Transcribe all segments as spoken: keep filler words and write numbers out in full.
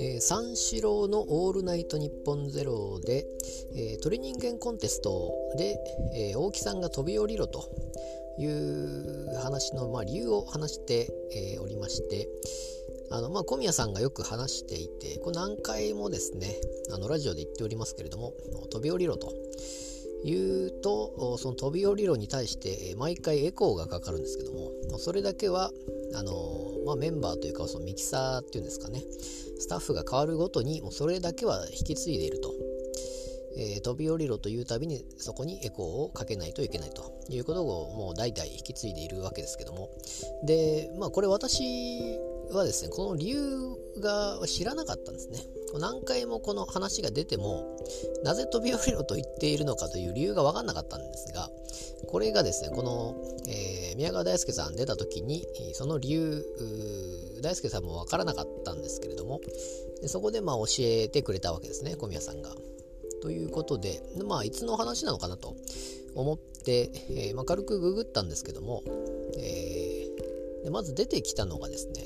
えー、三四郎のオールナイトニッポンゼロで、えー、鳥人間コンテストで、えー、大木さんが飛び降りろという話の、まあ、理由を話して、えー、おりまして、あのまあ、小宮さんがよく話していて、これ何回もですね、あのラジオで言っておりますけれども、飛び降りろと言うと、その飛び降りろに対して毎回エコーがかかるんですけども、それだけはあの、まあ、メンバーというかそのミキサーっていうんですかね、スタッフが変わるごとにもうそれだけは引き継いでいると、えー、飛び降りろというたびにそこにエコーをかけないといけないということをもう代々引き継いでいるわけですけども、で、まあ、これ私はですね、この理由が知らなかったんですね。何回もこの話が出てもなぜ飛び降りろと言っているのかという理由が分かんなかったんですが、これがですね、この、えー、宮川大輔さん出た時にその理由大輔さんも分からなかったんですけれども、そこでまあ教えてくれたわけですね、小宮さんが。ということで、まあいつの話なのかなと思って、えーまあ、軽くググったんですけども、えー、でまず出てきたのがですね、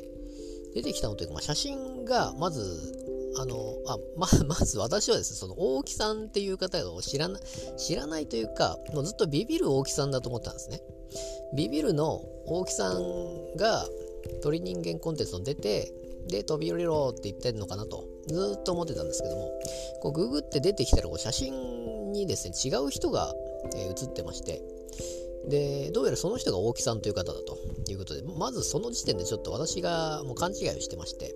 出てきたのというか、まあ、写真がまずあのあまあ、まず私はですね、その大木さんっていう方を知らな、知らないというか、もうずっとビビる大木さんだと思ったんですね。ビビるの大木さんが鳥人間コンテストに出て、で飛び降りろって言ってるのかなとずっと思ってたんですけども、こうググって出てきたらこう写真にですね違う人が、えー、写ってまして、でどうやらその人が大木さんという方だということで、まずその時点でちょっと私がもう勘違いをしてまして、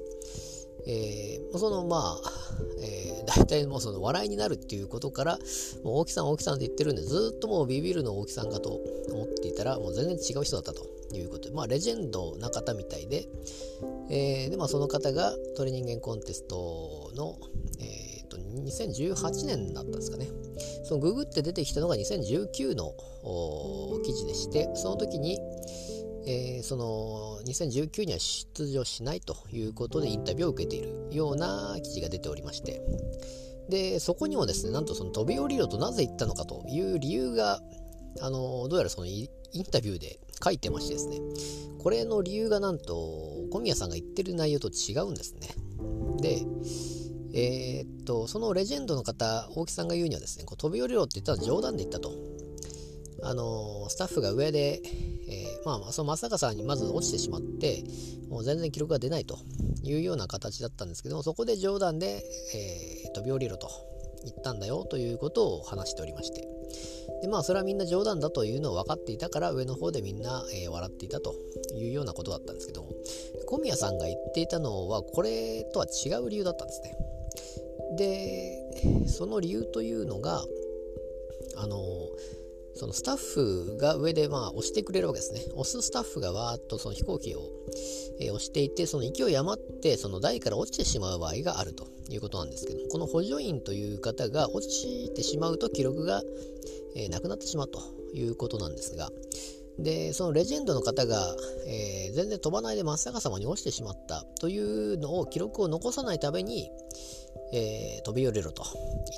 えー、そのまあ、えー、大体もうその笑いになるっていうことからもう大木さん大木さんって言ってるんで、ずっともうビビるの大木さんかと思っていたら、もう全然違う人だったということで、まあレジェンドな方みたいで、えー、でまあその方が鳥人間コンテストの、えー、とにせんじゅうはちねんだったんですかね。そのググって出てきたのがにせんじゅうきゅうの記事でして、その時にえー、そのにせんじゅうきゅうには出場しないということでインタビューを受けているような記事が出ておりまして、でそこにもですね、なんとその飛び降りろとなぜ言ったのかという理由があのどうやらそのインタビューで書いてましてですね、これの理由がなんと小宮さんが言ってる内容と違うんですね。でえー、っとそのレジェンドの方大木さんが言うにはですね、こう飛び降りろって言ったら冗談で言ったと、あのスタッフが上でえー、まあその松坂さんにまず落ちてしまって、もう全然記録が出ないというような形だったんですけども、そこで冗談で、えー、飛び降りろと言ったんだよということを話しておりまして、でまあそれはみんな冗談だというのを分かっていたから、上の方でみんな、えー、笑っていたというようなことだったんですけども、小宮さんが言っていたのはこれとは違う理由だったんですね。でその理由というのがあのそのスタッフが上でまあ押してくれるわけですね。押すスタッフがわーっとその飛行機を、えー、押していて、その勢い余ってその台から落ちてしまう場合があるということなんですけど、この補助員という方が落ちてしまうと記録が、えー、なくなってしまうということなんですが、でそのレジェンドの方が、えー、全然飛ばないで真っ逆さまに落ちてしまったというのを記録を残さないために、えー、飛び降りろと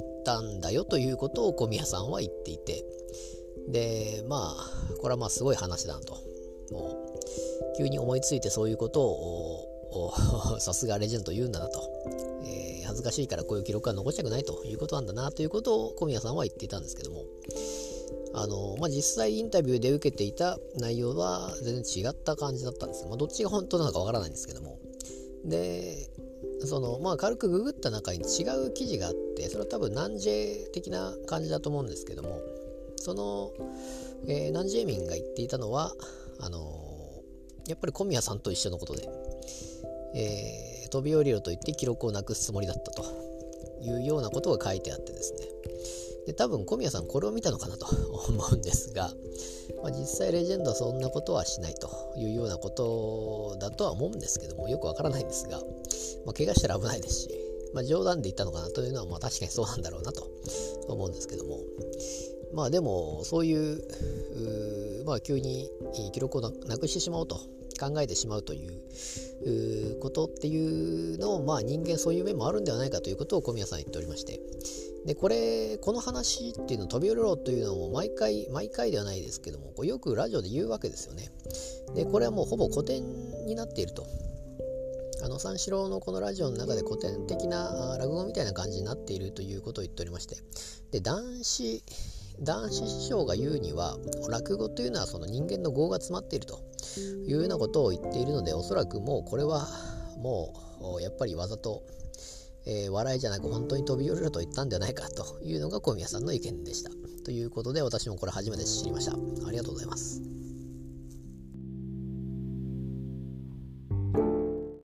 言ったんだよということを小宮さんは言っていて、でまあこれはまあすごい話だなと、もう急に思いついてそういうことをさすがレジェンド言うんだなと、えー、恥ずかしいからこういう記録は残したくないということなんだなということを小宮さんは言っていたんですけども、あの、まあ、実際インタビューで受けていた内容は全然違った感じだったんです、まあ、どっちが本当なのかわからないんですけども、でそのまあ軽くググった中に違う記事があって、それは多分ナンジェ的な感じだと思うんですけども、その、えー、ナンジェミンが言っていたのはあのー、やっぱり小宮さんと一緒のことで、えー、飛び降りろと言って記録をなくすつもりだったというようなことが書いてあってですね、で多分小宮さんこれを見たのかなと思うんですが、まあ、実際レジェンドはそんなことはしないというようなことだとは思うんですけども、よくわからないんですが、まあ、怪我したら危ないですし、まあ、冗談で言ったのかなというのはまあ確かにそうなんだろうなと思うんですけども、まあでもそういう、うまあ、急に記録をなくしてしまおうと考えてしまうということっていうのを、まあ人間そういう面もあるんではないかということを小宮さん言っておりまして、でこれこの話っていうのを飛び降りろというのも毎回毎回ではないですけども、こうよくラジオで言うわけですよね。でこれはもうほぼ古典になっていると、あの三四郎のこのラジオの中で古典的な落語みたいな感じになっているということを言っておりまして、で談志談志師匠が言うには、落語というのはその人間の業が詰まっているというようなことを言っているので、おそらくもうこれはもうやっぱりわざと、えー、笑いじゃなく本当に飛び降りろと言ったんじゃないかというのが小宮さんの意見でした。ということで、私もこれ初めて知りました。ありがとうございます。